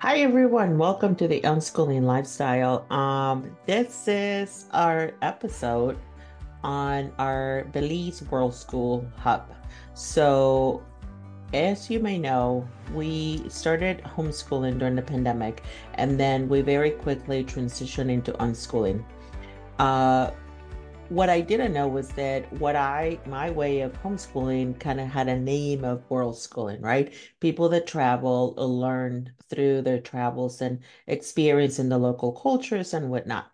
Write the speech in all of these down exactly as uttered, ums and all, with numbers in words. Hi everyone, welcome to the Unschooling Lifestyle. Um, this is our episode on our Belize World School Hub. So, as you may know, we started homeschooling during the pandemic, and then we very quickly transitioned into unschooling. Uh, what I didn't know was that what I, my way of homeschooling kind of had a name of world schooling, right? People that travel learn through their travels and experience in the local cultures and whatnot.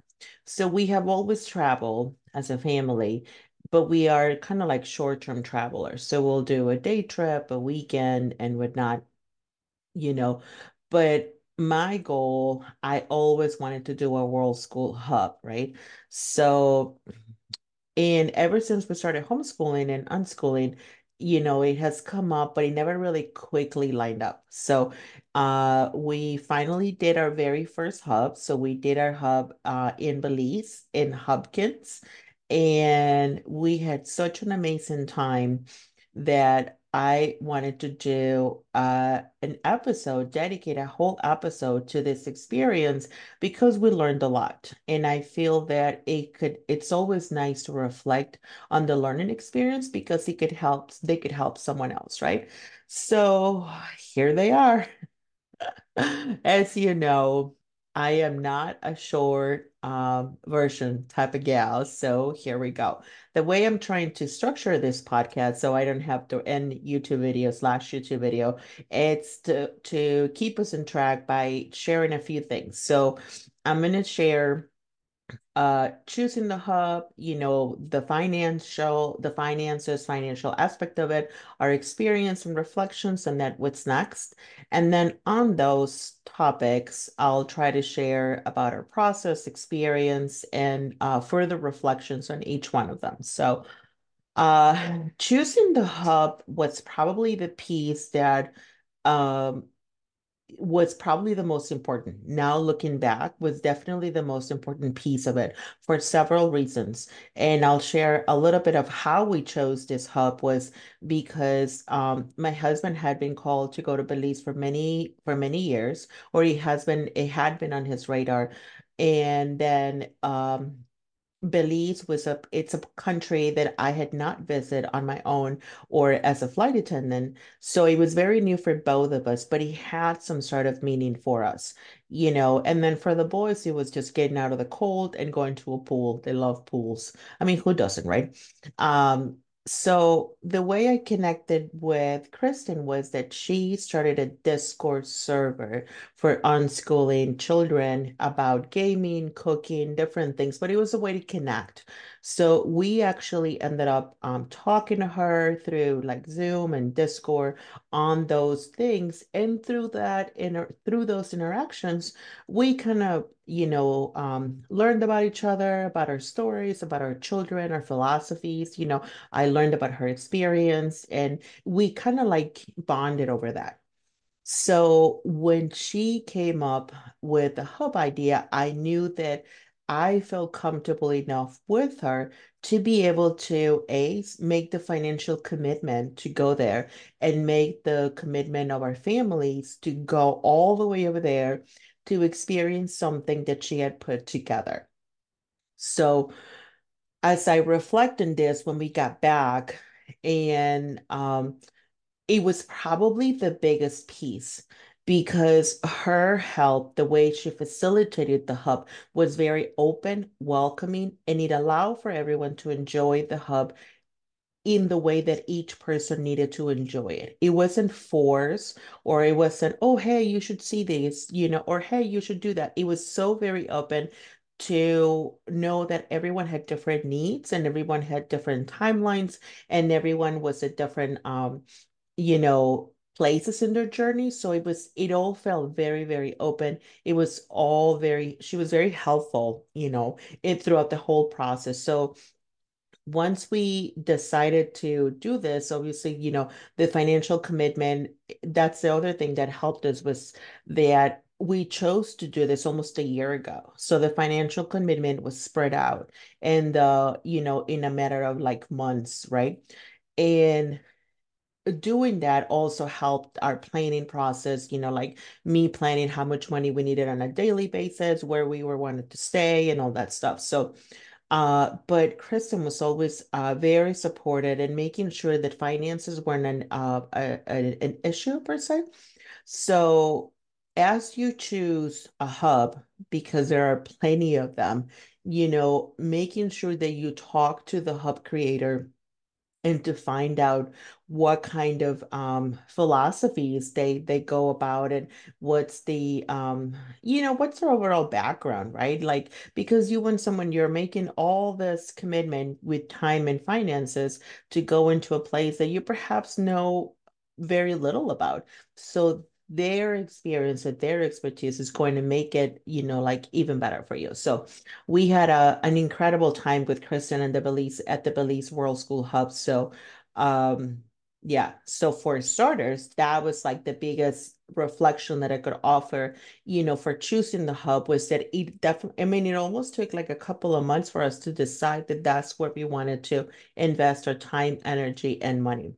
So we have always traveled as a family, but we are kind of like short-term travelers. So we'll do a day trip, a weekend and whatnot, you know, but my goal, I always wanted to do a world school hub, right? So, and ever since we started homeschooling and unschooling, you know, it has come up, but it never really quickly lined up. So uh, we finally did our very first hub. So we did our hub uh, in Belize, in Hopkins. And we had such an amazing time that I wanted to do uh, an episode, dedicate a whole episode to this experience because we learned a lot. And I feel that it could, it's always nice to reflect on the learning experience because it could help, they could help someone else, right? So here they are. As you know, I am not a short um, version type of gal. So here we go. The way I'm trying to structure this podcast, so I don't have to end YouTube video slash YouTube video, it's to, to keep us in track by sharing a few things. So I'm going to share uh, choosing the hub, you know, the financial, the finances, financial aspect of it, our experience and reflections, and then what's next. And then on those topics, I'll try to share about our process, experience, and uh, further reflections on each one of them. So uh, choosing the hub was probably the piece that um, was probably the most important. Now looking back, was definitely the most important piece of it for several reasons. And I'll share a little bit of how we chose this hub was because um, my husband had been called to go to Belize for many, for many years, or he has been, it had been on his radar. And then um, Belize was a, it's a country that I had not visited on my own or as a flight attendant. So it was very new for both of us, but it had some sort of meaning for us, you know, and then for the boys, it was just getting out of the cold and going to a pool. They love pools. I mean, who doesn't, right? Um, so the way I connected with Kristen was that she started a Discord server for unschooling children about gaming, cooking, different things, but it was a way to connect. So we actually ended up um, talking to her through like Zoom and Discord on those things. And through that, inter- through those interactions, we kind of, you know, um, learned about each other, about our stories, about our children, our philosophies. You know, I learned about her experience and we kind of like bonded over that. So when she came up with the hub idea, I knew that I felt comfortable enough with her to be able to A, make the financial commitment to go there and make the commitment of our families to go all the way over there to experience something that she had put together. So as I reflect on this, when we got back, and um, it was probably the biggest piece because her help, the way she facilitated the hub was very open, welcoming, and it allowed for everyone to enjoy the hub in the way that each person needed to enjoy it. It wasn't forced, or it wasn't, oh, hey, you should see this, you know, or hey, you should do that. It was so very open to know that everyone had different needs and everyone had different timelines and everyone was at different, um, you know, places in their journey. So it was, it all felt very, very open. It was all very, she was very helpful, you know, it throughout the whole process. So once we decided to do this, obviously, you know, the financial commitment, that's the other thing that helped us was that we chose to do this almost a year ago. So the financial commitment was spread out and, uh, you know, in a matter of like months, right? And doing that also helped our planning process, you know, like me planning how much money we needed on a daily basis, where we were wanted to stay and all that stuff. So, uh, but Kristen was always uh, very supportive in making sure that finances weren't an, uh, a, a, an issue per se. So as you choose a hub, because there are plenty of them, you know, making sure that you talk to the hub creator and to find out what kind of um, philosophies they they go about it, what's the, um, you know, what's their overall background, right? Like, because you want someone, you're making all this commitment with time and finances to go into a place that you perhaps know very little about. So their experience and their expertise is going to make it, you know, like even better for you. So we had a, an incredible time with Kristen and the Belize at the Belize World School Hub. So, um, yeah. So for starters, that was like the biggest reflection that I could offer, you know, for choosing the hub was that it definitely, I mean, it almost took like a couple of months for us to decide that that's where we wanted to invest our time, energy, and money.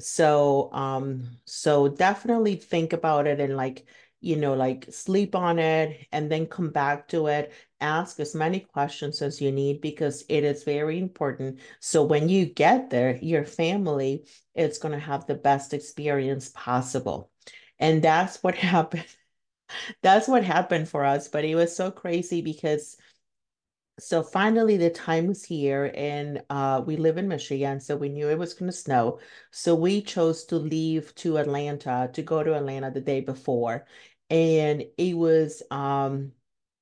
So, um, so definitely think about it and like, you know, like sleep on it and then come back to it. Ask as many questions as you need because it is very important. So when you get there, your family is going to have the best experience possible. And that's what happened. That's what happened for us, but it was so crazy because so finally the time was here and uh, we live in Michigan, so we knew it was going to snow. So we chose to leave to Atlanta, to go to Atlanta the day before. And it was, um,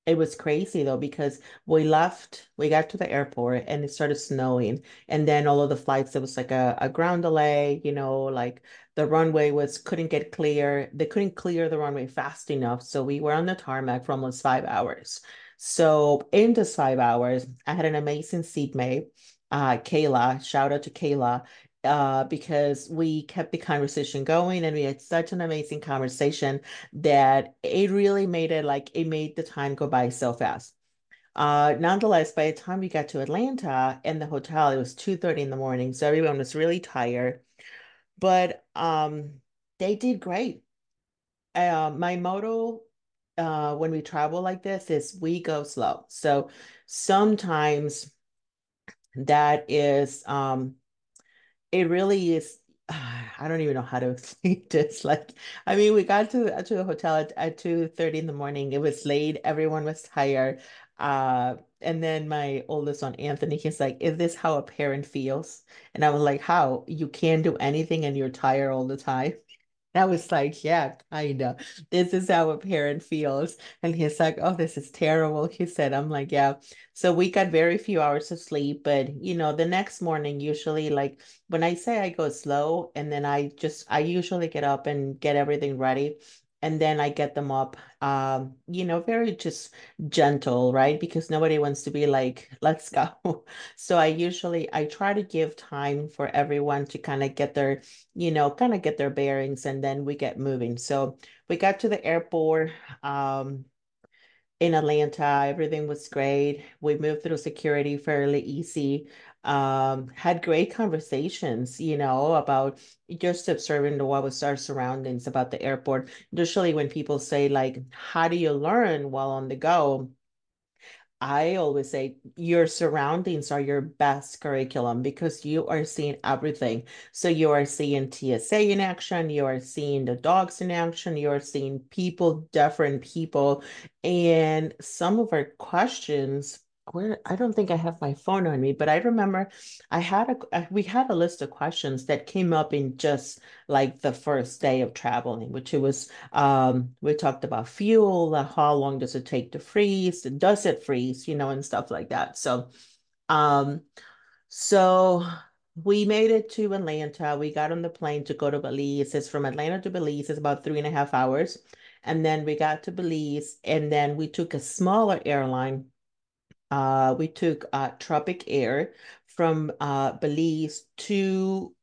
it was crazy though, because we left, we got to the airport and it started snowing. And then all of the flights, there was like a, a ground delay, you know, like the runway was, couldn't get clear. They couldn't clear the runway fast enough. So we were on the tarmac for almost five hours. So in this five hours, I had an amazing seatmate, uh, Kayla, shout out to Kayla, uh, because we kept the conversation going and we had such an amazing conversation that it really made it like, it made the time go by so fast. Uh, nonetheless, by the time we got to Atlanta and the hotel, it was two thirty in the morning. So everyone was really tired, but um, they did great. Uh, my motto Uh, when we travel like this is we go slow. So sometimes that is, um, it really is, uh, I don't even know how to explain this. Like, I mean, we got to, to the hotel at, at two thirty in the morning. It was late. Everyone was tired. Uh, and then my oldest son, Anthony, he's like, is this how a parent feels? And I was like, how? You can't do anything and you're tired all the time. And I was like, yeah, kinda. This is how a parent feels. And he's like, oh, this is terrible. He said, I'm like, yeah. So we got very few hours of sleep. But, you know, the next morning, usually, like when I say I go slow and then I just, I usually get up and get everything ready. And then I get them up, um, you know, very just gentle, right? Because nobody wants to be like, let's go. So I usually, I try to give time for everyone to kind of get their, you know, kind of get their bearings and then we get moving. So we got to the airport um, in Atlanta. Everything was great. We moved through security fairly easy. Um, had great conversations, you know, about just observing what was our surroundings about the airport. Usually when people say like, how do you learn while on the go? I always say your surroundings are your best curriculum because you are seeing everything. So you are seeing T S A in action, you are seeing the dogs in action, you are seeing people, different people. And some of our questions where I don't think I have my phone on me, but I remember I had a, we had a list of questions that came up in just like the first day of traveling, which it was, um, we talked about fuel, uh, how long does it take to freeze? Does it freeze, you know, and stuff like that. So, um, so we made it to Atlanta. We got on the plane to go to Belize. It's from Atlanta to Belize. It's about three and a half hours. And then we got to Belize and then we took a smaller airline. Uh, we took uh, Tropic Air from uh, Belize to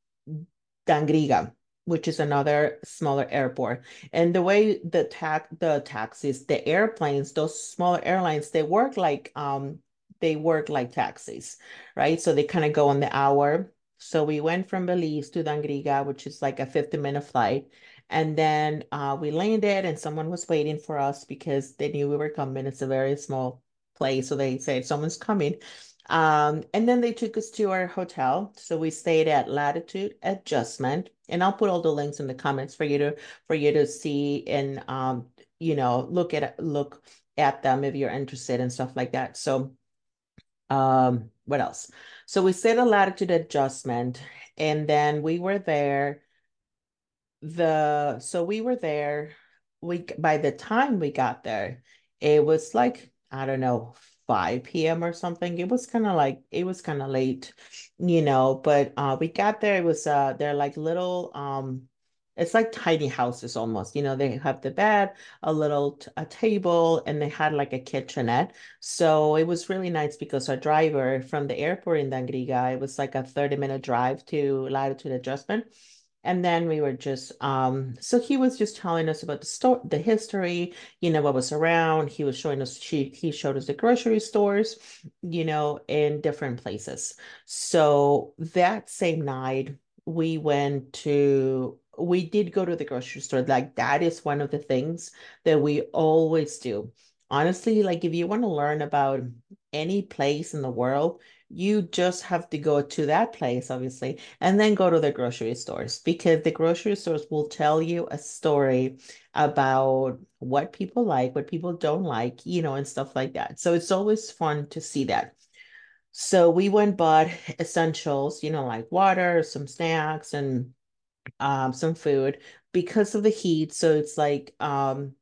Dangriga, which is another smaller airport. And the way the ta the taxis, the airplanes, those smaller airlines, they work like um, they work like taxis, right? So they kind of go on the hour. So we went from Belize to Dangriga, which is like a fifty minute flight. And then uh, we landed and someone was waiting for us because they knew we were coming. It's a very small place. So they said, someone's coming. Um, and then they took us to our hotel. So we stayed at Latitude Adjustment, and I'll put all the links in the comments for you to, for you to see and, um, you know, look at, look at them if you're interested and stuff like that. So, um, what else? So we stayed at Latitude Adjustment, and then we were there. The so we were there we by the time we got there, it was like, I don't know, five p m or something. It was kind of like it was kind of late, you know, but uh we got there. It was uh they're like little um it's like tiny houses almost, you know. They have the bed, a little t a table, and they had like a kitchenette. So it was really nice because our driver from the airport in Dangriga, it was like a thirty minute drive to Latitude Adjustment. And then we were just, um, so he was just telling us about the store, the history, you know, what was around. He was showing us, she, he showed us the grocery stores, you know, in different places. So that same night we went to, we did go to the grocery store. Like, that is one of the things that we always do. Honestly, like, if you want to learn about any place in the world, you just have to go to that place, obviously, and then go to the grocery stores, because the grocery stores will tell you a story about what people like, what people don't like, you know, and stuff like that. So it's always fun to see that. So we went, bought essentials, you know, like water, some snacks, and um, some food because of the heat. So it's like, um,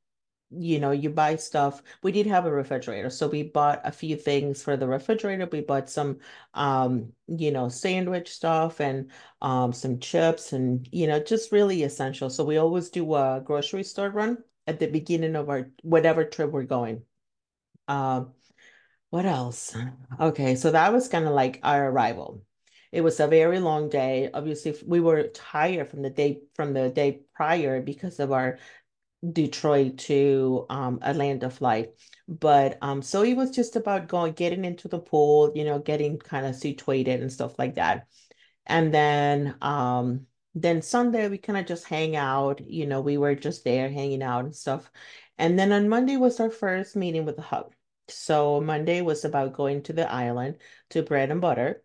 you know, you buy stuff. We did have a refrigerator, so we bought a few things for the refrigerator. We bought some, um, you know, sandwich stuff and um, some chips and, you know, just really essential. So we always do a grocery store run at the beginning of our whatever trip we're going. Um, what else? Okay, so that was kind of like our arrival. It was a very long day. Obviously, we were tired from the day from the day prior because of our Detroit to um Atlanta flight, but um so it was just about going, getting into the pool, you know, getting kind of situated and stuff like that. And then um then Sunday we kind of just hang out, you know, we were just there hanging out and stuff. And then on Monday was our first meeting with the hub. So Monday was about going to the island to bread and butter.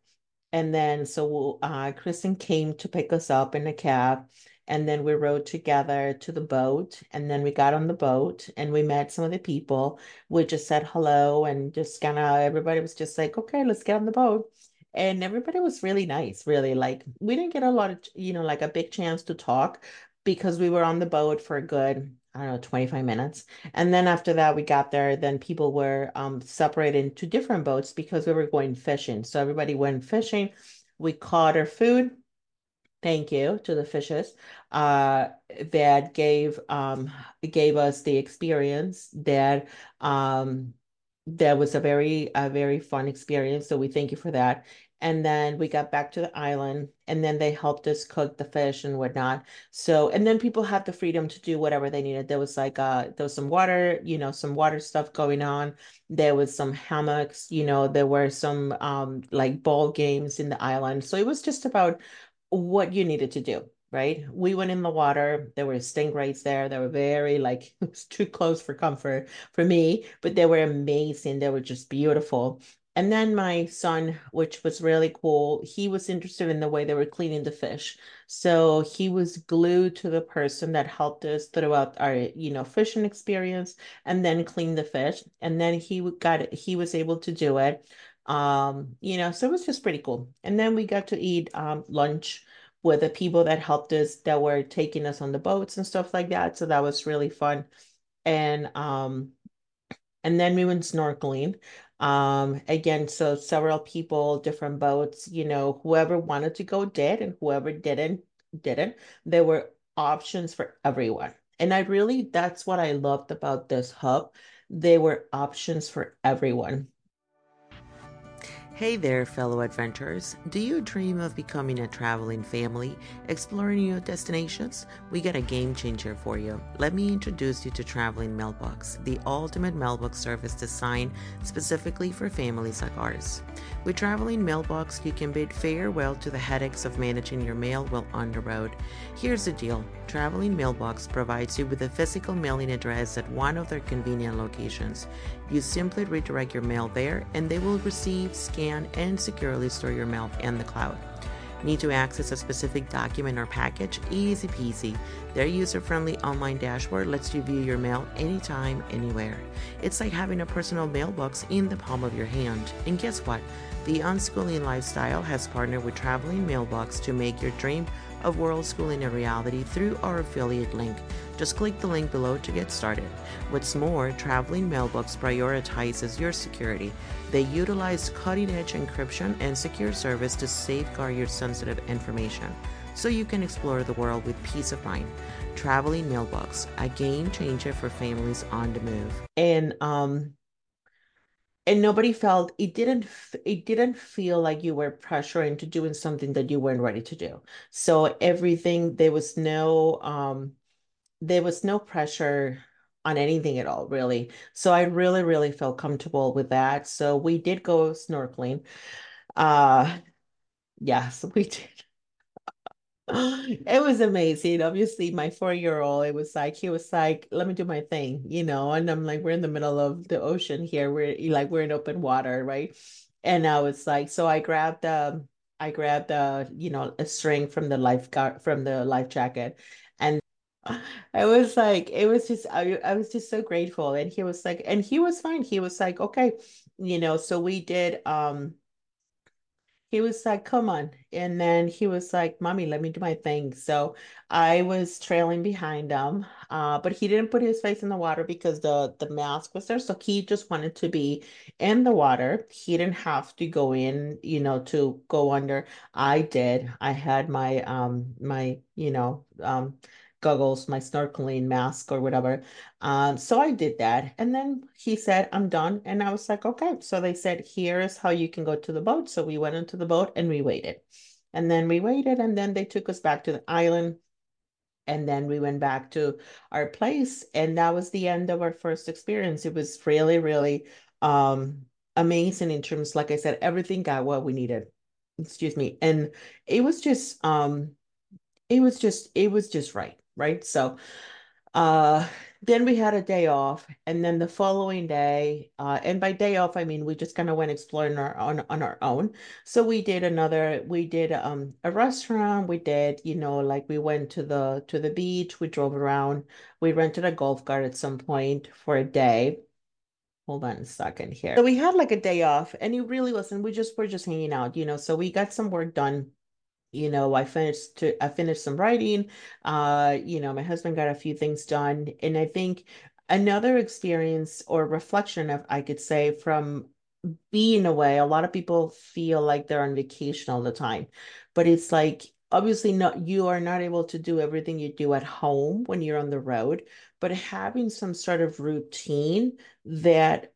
And then so uh Kristen came to pick us up in a cab. And then we rode together to the boat, and then we got on the boat and we met some of the people. We just said hello and just kind of, everybody was just like, okay, let's get on the boat. And everybody was really nice, really. Like, we didn't get a lot of, you know, like a big chance to talk because we were on the boat for a good, I don't know, twenty-five minutes. And then after that, we got there, then people were um, separated into different boats because we were going fishing. So everybody went fishing. We caught our food. Thank you to the fishes uh, that gave um, gave us the experience that um, that was a very, a very fun experience. So we thank you for that. And then we got back to the island, and then they helped us cook the fish and whatnot. So, and then people had the freedom to do whatever they needed. There was like, uh, there was some water, you know, some water stuff going on. There was some hammocks, you know, there were some um, like ball games in the island. So it was just about what you needed to do, right? We went in the water. There were stingrays there. They were very, like, it was too close for comfort for me, but they were amazing. They were just beautiful. And then my son, which was really cool, he was interested in the way they were cleaning the fish. So he was glued to the person that helped us throughout our, you know, fishing experience, and then clean the fish. And then he got, he was able to do it. Um, you know, so it was just pretty cool. And then we got to eat um, lunch with the people that helped us, that were taking us on the boats and stuff like that. So that was really fun. And, um, and then we went snorkeling. Um, again, so several people, different boats, you know, whoever wanted to go did, and whoever didn't, didn't. There were options for everyone. And I really, that's what I loved about this hub. There were options for everyone. Hey there, fellow adventurers. Do you dream of becoming a traveling family, exploring new destinations? We got a game changer for you. Let me introduce you to Traveling Mailbox, the ultimate mailbox service designed specifically for families like ours. With Traveling Mailbox, you can bid farewell to the headaches of managing your mail while on the road. Here's the deal. Traveling Mailbox provides you with a physical mailing address at one of their convenient locations. You simply redirect your mail there, and they will receive, scan, and securely store your mail in the cloud. Need to access a specific document or package? Easy peasy. Their user-friendly online dashboard lets you view your mail anytime, anywhere. It's like having a personal mailbox in the palm of your hand. And guess what? The Unschooling Lifestyle has partnered with Traveling Mailbox to make your dream of world schooling a reality through our affiliate link. Just click the link below to get started. What's more, Traveling Mailbox prioritizes your security. They utilize cutting-edge encryption and secure service to safeguard your sensitive information, so you can explore the world with peace of mind. Traveling Mailbox, a game changer for families on the move. And um. And nobody felt, it didn't, it didn't feel like you were pressured into doing something that you weren't ready to do. So everything, there was no, um, there was no pressure on anything at all, really. So I really, really felt comfortable with that. So we did go snorkeling. Uh, yes, we did. It was amazing. Obviously, my four-year-old, it was like, he was like, let me do my thing, you know, and I'm like, we're in the middle of the ocean here. We're like, we're in open water, right? And I was like, so I grabbed, um, I grabbed, uh, you know, a string from the lifeguard, from the life jacket. And I was like, it was just, I, I was just so grateful. And he was like, and he was fine. He was like, okay, you know, so we did, um, he was like, come on. And then he was like, mommy, let me do my thing. So I was trailing behind him, uh, but he didn't put his face in the water because the, the mask was there. So he just wanted to be in the water. He didn't have to go in, you know, to go under. I did. I had my, um, my, you know, um, goggles, my snorkeling mask or whatever. Um, so I did that. And then he said, I'm done. And I was like, okay. So they said, here's how you can go to the boat. So we went into the boat and we waited. And then we waited. And then they took us back to the island. And then we went back to our place. And that was the end of our first experience. It was really, really um, amazing in terms, like I said, everything got what we needed. Excuse me. And it was just, um, it was just, it was just right. Right. So uh, then we had a day off, and then the following day, uh, and by day off, I mean, we just kind of went exploring our, on, on our own. So we did another, we did um, a restaurant, we did, you know, like we went to the, to the beach, we drove around, we rented a golf cart at some point for a day. Hold on a second here. So we had like a day off, and it really wasn't, we just were just hanging out, you know, so we got some work done. You know, I finished to, I finished some writing, uh, you know, my husband got a few things done. And I think another experience or reflection of, I could say, from being away, a lot of people feel like they're on vacation all the time, but it's like, obviously not, you are not able to do everything you do at home when you're on the road, but having some sort of routine that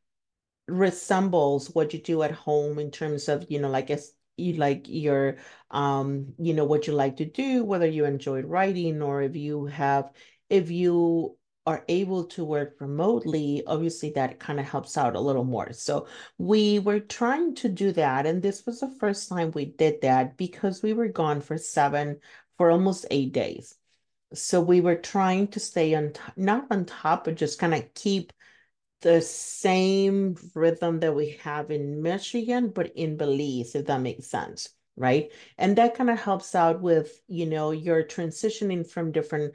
resembles what you do at home in terms of, you know, like a you like your, um, you know, what you like to do, whether you enjoy writing or if you have, if you are able to work remotely, obviously that kind of helps out a little more. So we were trying to do that. And this was the first time we did that because we were gone for seven, for almost eight days. So we were trying to stay on, t- not on top, but just kind of keep the same rhythm that we have in Michigan, but in Belize, if that makes sense, right? And that kind of helps out with, you know, you're transitioning from different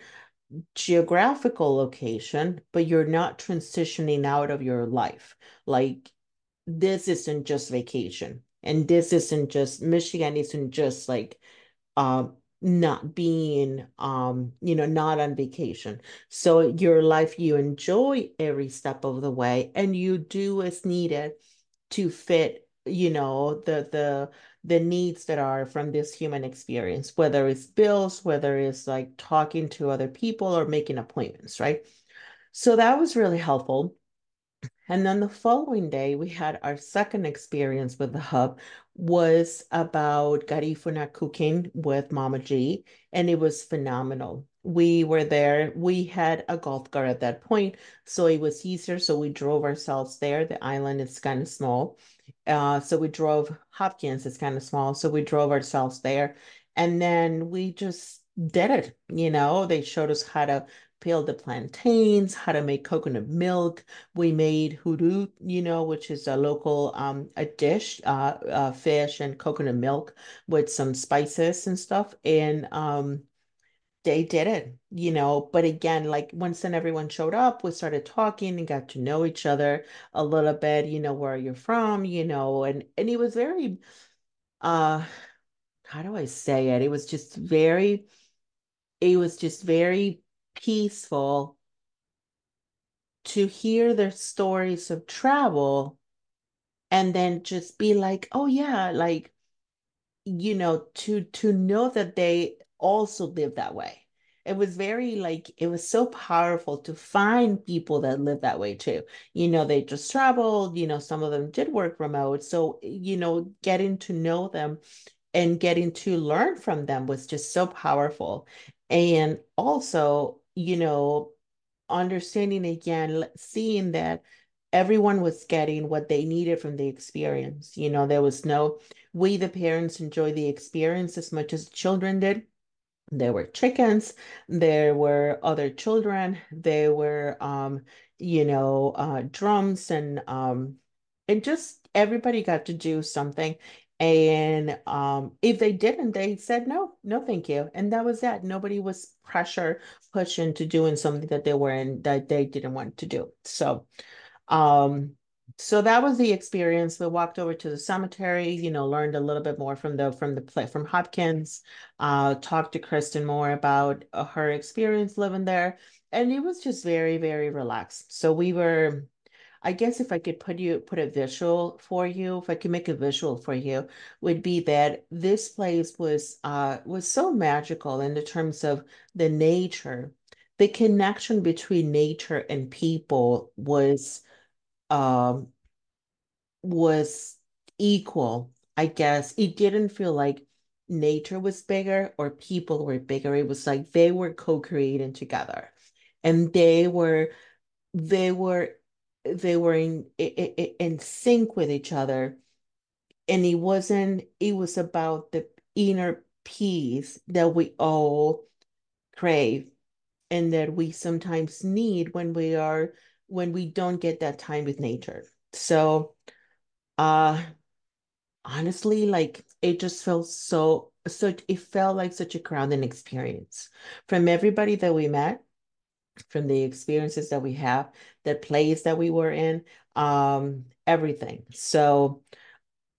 geographical location, but you're not transitioning out of your life. Like, this isn't just vacation. And this isn't just, Michigan isn't just like, um, uh, not being, um, you know, not on vacation. So your life, you enjoy every step of the way, and you do as needed to fit, you know, the, the, the needs that are from this human experience, whether it's bills, whether it's like talking to other people or making appointments, right? So that was really helpful. And then the following day, we had our second experience with the hub, was about Garifuna cooking with Mama G, and it was phenomenal. We were there. We had a golf cart at that point, so it was easier. So we drove ourselves there. The island is kind of small. Uh, so we drove, Hopkins is kind of small, so we drove ourselves there. And then we just did it. You know, they showed us how to peel the plantains, how to make coconut milk. We made huru, you know, which is a local um a dish, uh, uh fish and coconut milk with some spices and stuff. And um they did it, you know. But again, like once then everyone showed up, we started talking and got to know each other a little bit, you know, where you're from, you know, and and it was very uh how do I say it? It was just very, it was just very peaceful to hear their stories of travel and then just be like, oh yeah, like, you know, to to know that they also live that way. It was very like, it was so powerful to find people that live that way too. You know, they just traveled, you know, some of them did work remote. So, you know, getting to know them and getting to learn from them was just so powerful. And also, you know, understanding again, seeing that everyone was getting what they needed from the experience. You know, there was no, we the parents enjoyed the experience as much as children did. There were chickens, there were other children, there were, um, you know, uh, drums and, um, and just everybody got to do something. And um, if they didn't, they said, no, no, thank you. And that was that. Nobody was pressure pushed into doing something that they were in that they didn't want to do. So, um, so that was the experience. We walked over to the cemetery, you know, learned a little bit more from the, from the play from Hopkins, uh, talked to Kristen more about uh, her experience living there. And it was just very, very relaxed. So we were, I guess if I could put you put a visual for you, if I could make a visual for you, would be that this place was uh was so magical in the terms of the nature. The connection between nature and people was um was equal, I guess. It didn't feel like nature was bigger or people were bigger. It was like they were co-creating together, and they were they were they were in, in in sync with each other. And it wasn't, it was about the inner peace that we all crave and that we sometimes need when we are, when we don't get that time with nature. So uh honestly, like it just felt so, so it felt like such a grounding experience from everybody that we met, from the experiences that we have, the plays that we were in, um, everything. So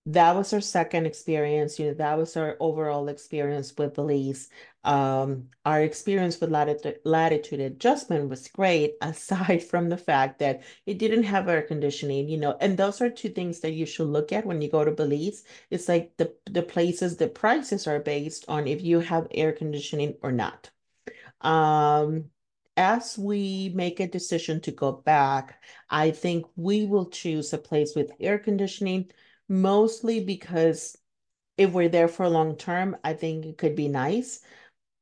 that was our second experience. You know, that was our overall experience with Belize. Um, our experience with Latitude, Latitude Adjustment was great, aside from the fact that it didn't have air conditioning, you know, and those are two things that you should look at when you go to Belize. It's like the, the places, the prices are based on if you have air conditioning or not. Um, As we make a decision to go back, I think we will choose a place with air conditioning, mostly because if we're there for long term, I think it could be nice,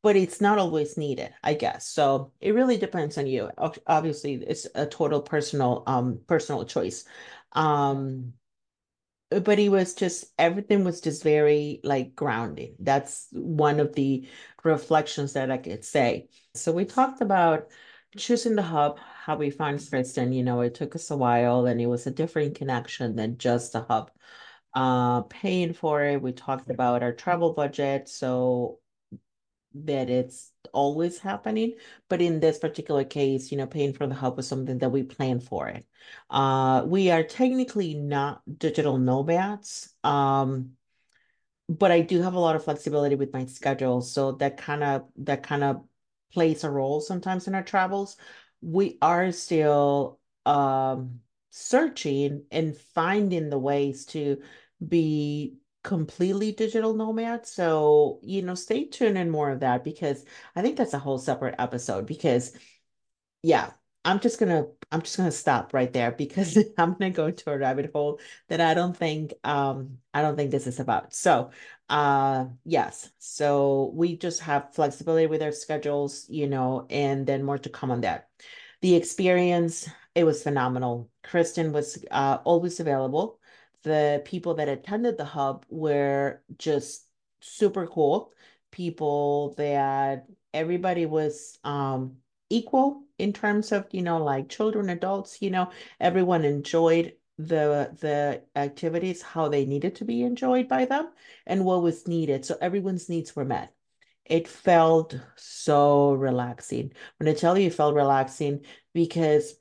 but it's not always needed, I guess. So it really depends on you. Obviously, it's a total personal, um, personal choice. Um, but it was just, everything was just very like grounding. That's one of the reflections that I could say. So we talked about choosing the hub, how we found Kristen. You know, it took us a while and it was a different connection than just the hub. Uh, paying for it, we talked about our travel budget, so that it's always happening. But in this particular case, you know, paying for the hub was something that we planned for it. Uh, we are technically not digital nomads. Um, but I do have a lot of flexibility with my schedule. So that kind of, that kind of plays a role sometimes in our travels. We are still um, searching and finding the ways to be completely digital nomad. So, you know, stay tuned in more of that, because I think that's a whole separate episode, because yeah, I'm just going to, I'm just going to stop right there, because I'm going to go into a rabbit hole that I don't think, um, I don't think this is about. So, uh, yes. So we just have flexibility with our schedules, you know, and then more to come on that. The experience, it was phenomenal. Kristen was uh, always available. the people that attended the hub were just super cool people. That everybody was um, equal in terms of, you know, like children, adults, you know, everyone enjoyed the the activities how they needed to be enjoyed by them and what was needed. So everyone's needs were met. It felt so relaxing. When I tell you it felt relaxing, because,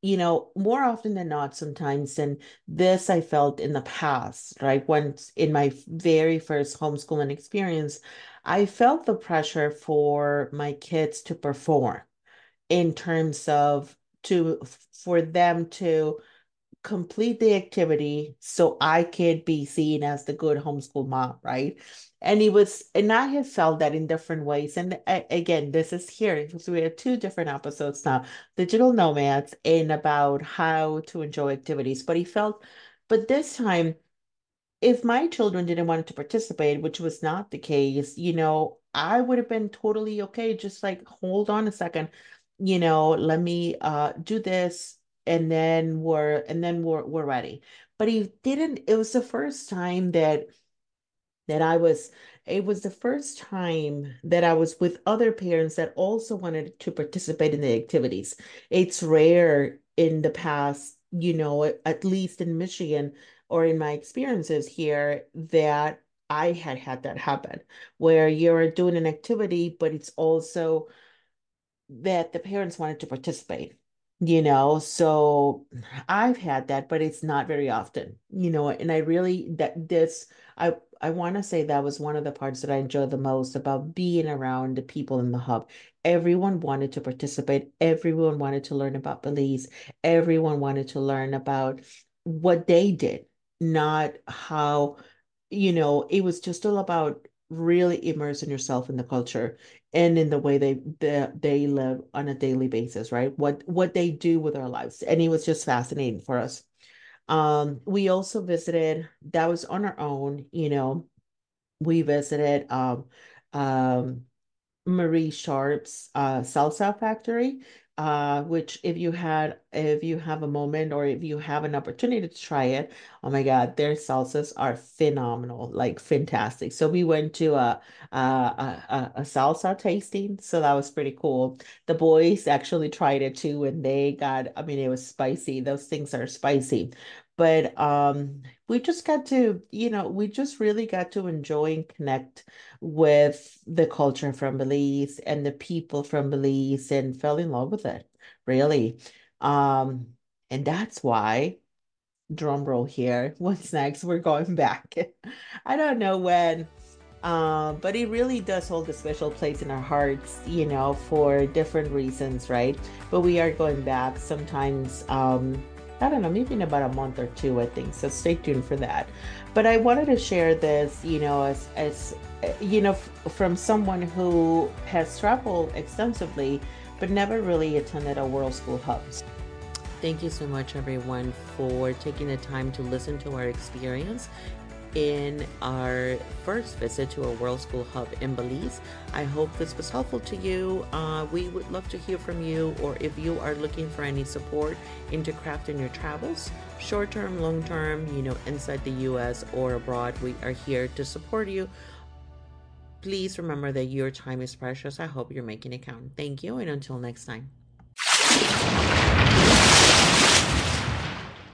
you know, more often than not, sometimes, and this I felt in the past, right? Once in my very first homeschooling experience, I felt the pressure for my kids to perform in terms of to, for them to complete the activity so I could be seen as the good homeschool mom, right? And it was, and I have felt that in different ways. And I, again, this is here because we have two different episodes now, digital nomads and about how to enjoy activities. But he felt, but this time, if my children didn't want to participate, which was not the case, you know, I would have been totally okay. Just like, hold on a second, you know, let me uh do this. And then we're, and then we're, we're ready. But he didn't, it was the first time that, that I was, it was the first time that I was with other parents that also wanted to participate in the activities. It's rare in the past, you know, at least in Michigan or in my experiences here, that I had had that happen where you're doing an activity, but it's also that the parents wanted to participate. You know, so I've had that, but it's not very often, you know, and I really, that this, I, I want to say that was one of the parts that I enjoyed the most about being around the people in the hub. Everyone wanted to participate. Everyone wanted to learn about Belize. Everyone wanted to learn about what they did, not how, you know, it was just all about really immersing yourself in the culture and in the way they, they they live on a daily basis, right? What what they do with their lives. And it was just fascinating for us. Um, we also visited, that was on our own, you know, we visited um, um, Marie Sharp's uh, salsa factory, uh, which if you had, if you have a moment or if you have an opportunity to try it, oh my God, their salsas are phenomenal, like fantastic. So we went to a, a, a, a salsa tasting. So that was pretty cool. The boys actually tried it too. And they got, I mean, it was spicy. Those things are spicy, but, um, we just got to, you know, we just really got to enjoy and connect with the culture from Belize and the people from Belize and fell in love with it, really. Um, and that's why, drum roll here, what's next? We're going back. I don't know when, uh, but it really does hold a special place in our hearts, you know, for different reasons, right? But we are going back sometimes, um, I don't know, maybe in about a month or two, I think. So stay tuned for that. But I wanted to share this, you know, as, as you know, f- from someone who has traveled extensively, but never really attended a World School Hub. Thank you so much, everyone, for taking the time to listen to our experience in our first visit to a World School Hub in Belize. I hope this was helpful to you. Uh, we would love to hear from you, or if you are looking for any support into crafting your travels, short-term, long-term, you know, inside the U S or abroad, we are here to support you. Please remember that your time is precious. I hope you're making it count. Thank you, and until next time.